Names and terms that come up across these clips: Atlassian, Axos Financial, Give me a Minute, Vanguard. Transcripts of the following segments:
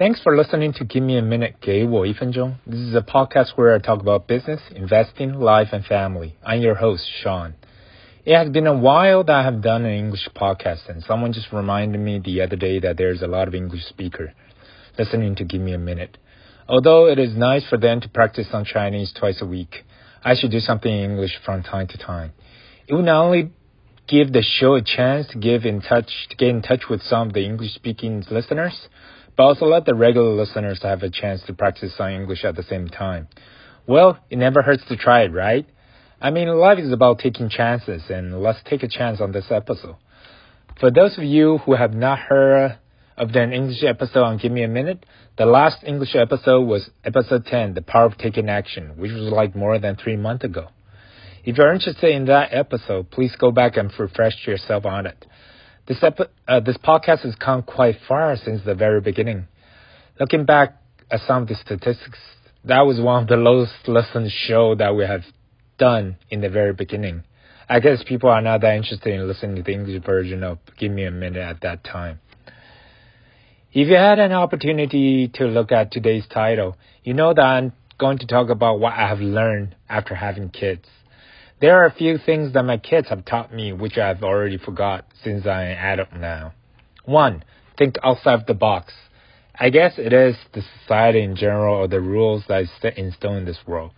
Thanks for listening to Give me a Minute, 给我一分钟. This is a podcast where I talk about business, investing, life, and family. I'm your host, Sean. It has been a while that I have done an English podcast, and someone just reminded me the other day that there's a lot of English speakers listening to Give me a Minute. Although it is nice for them to practice on Chinese twice a week, I should do something in English from time to time. It would not only give the show a chance to get in touch with some of the English-speaking listeners, but also let the regular listeners have a chance to practice on English at the same time. Well, it never hurts to try it, right? I mean, life is about taking chances, and let's take a chance on this episode. For those of you who have not heard of the English episode on Give Me a Minute, the last English episode was episode 10, The Power of Taking Action, which was like more than 3 months ago. If you're interested in that episode, please go back and refresh yourself on it. This podcast has come quite far since the very beginning. Looking back at some of the statistics, that was one of the lowest listened show that we have done in the very beginning. I guess people are not that interested in listening to the English version of Give Me a Minute at that time. If you had an opportunity to look at today's title, you know that I'm going to talk about what I have learned after having kids. There are a few things that my kids have taught me which I've already forgot since I'm an adult now. 1. Think outside the box. I guess it is the society in general or the rules that is set in stone in this world.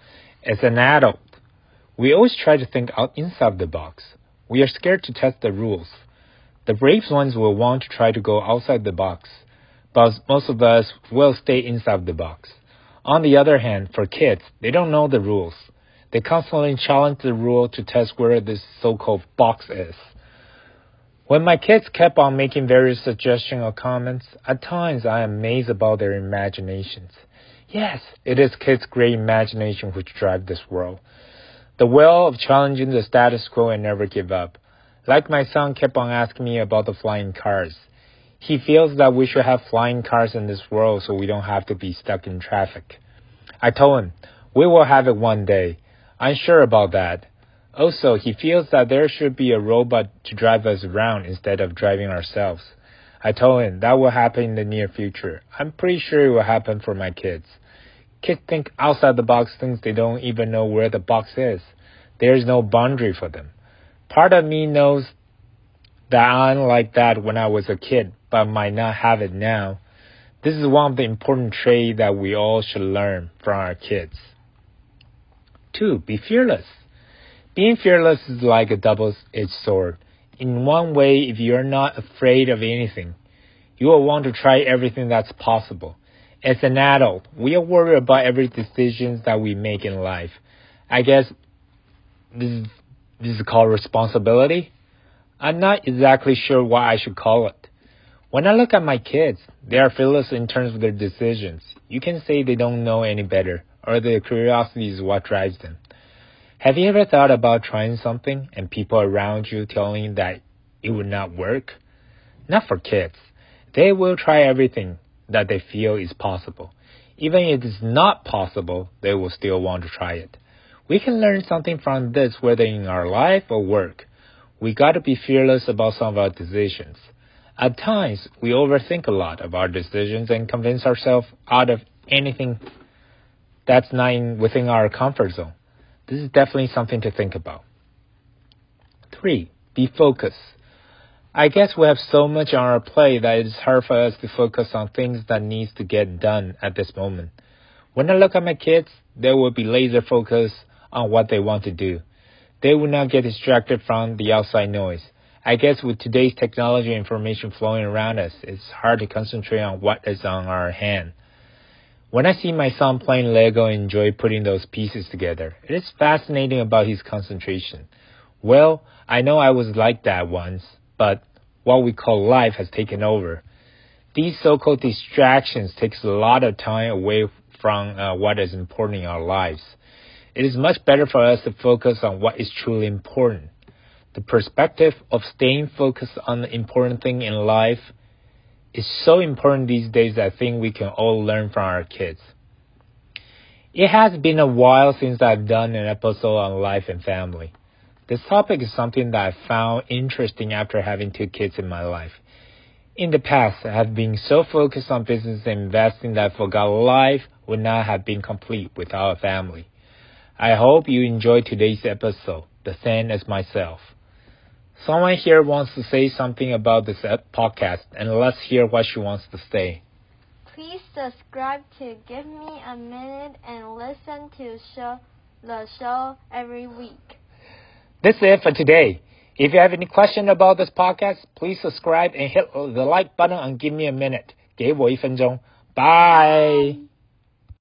As an adult, we always try to think inside the box. We are scared to test the rules. The brave ones will want to try to go outside the box, but most of us will stay inside the box. On the other hand, for kids, they don't know the rules. They constantly challenge the rule to test where this so-called box is. When my kids kept on making various suggestions or comments, at times I am amazed about their imaginations. Yes, it is kids' great imagination which drives this world. The will of challenging the status quo and never give up. Like my son kept on asking me about the flying cars. He feels that we should have flying cars in this world so we don't have to be stuck in traffic. I told him, we will have it one day. I'm sure about that. Also, he feels that there should be a robot to drive us around instead of driving ourselves. I told him that will happen in the near future. I'm pretty sure it will happen for my kids. Kids think outside the box things they don't even know where the box is. There is no boundary for them. Part of me knows that I'm like that when I was a kid, but might not have it now. This is one of the important traits that we all should learn from our kids. 2. Be fearless. Being fearless is like a double-edged sword. In one way, if you're not afraid of anything, you will want to try everything that's possible. As an adult, we are worried about every decision that we make in life. I guess this is called responsibility. I'm not exactly sure what I should call it. When I look at my kids, they are fearless in terms of their decisions. You can say they don't know any better, or their curiosity is what drives them. Have you ever thought about trying something and people around you telling you that it would not work? Not for kids. They will try everything that they feel is possible. Even if it's not possible, they will still want to try it. We can learn something from this whether in our life or work. We got to be fearless about some of our decisions. At times, we overthink a lot of our decisions and convince ourselves out of anything that's not within our comfort zone. This is definitely something to think about. 3. Be focused. I guess we have so much on our plate that it's hard for us to focus on things that needs to get done at this moment. When I look at my kids, they will be laser focused on what they want to do. They will not get distracted from the outside noise. I guess with today's technology and information flowing around us, it's hard to concentrate on what is on our hand. When I see my son playing Lego and enjoy putting those pieces together, it is fascinating about his concentration. Well, I know I was like that once, but what we call life has taken over. These so-called distractions takes a lot of time away from what is important in our lives. It is much better for us to focus on what is truly important. The perspective of staying focused on the important thing in life is so important these days. I think we can all learn from our kids. It has been a while since I've done an episode on life and family. This topic is something that I found interesting after having 2 kids in my life. In the past, I have been so focused on business and investing that I forgot life would not have been complete without a family. I hope you enjoyed today's episode, the same as myself. Someone here wants to say something about this podcast, and let's hear what she wants to say. Please subscribe to Give Me a Minute and listen to the show every week. That's it for today.If you have any question about this podcast, please subscribe and hit the like button and give me a minute. 给我一分钟. Bye.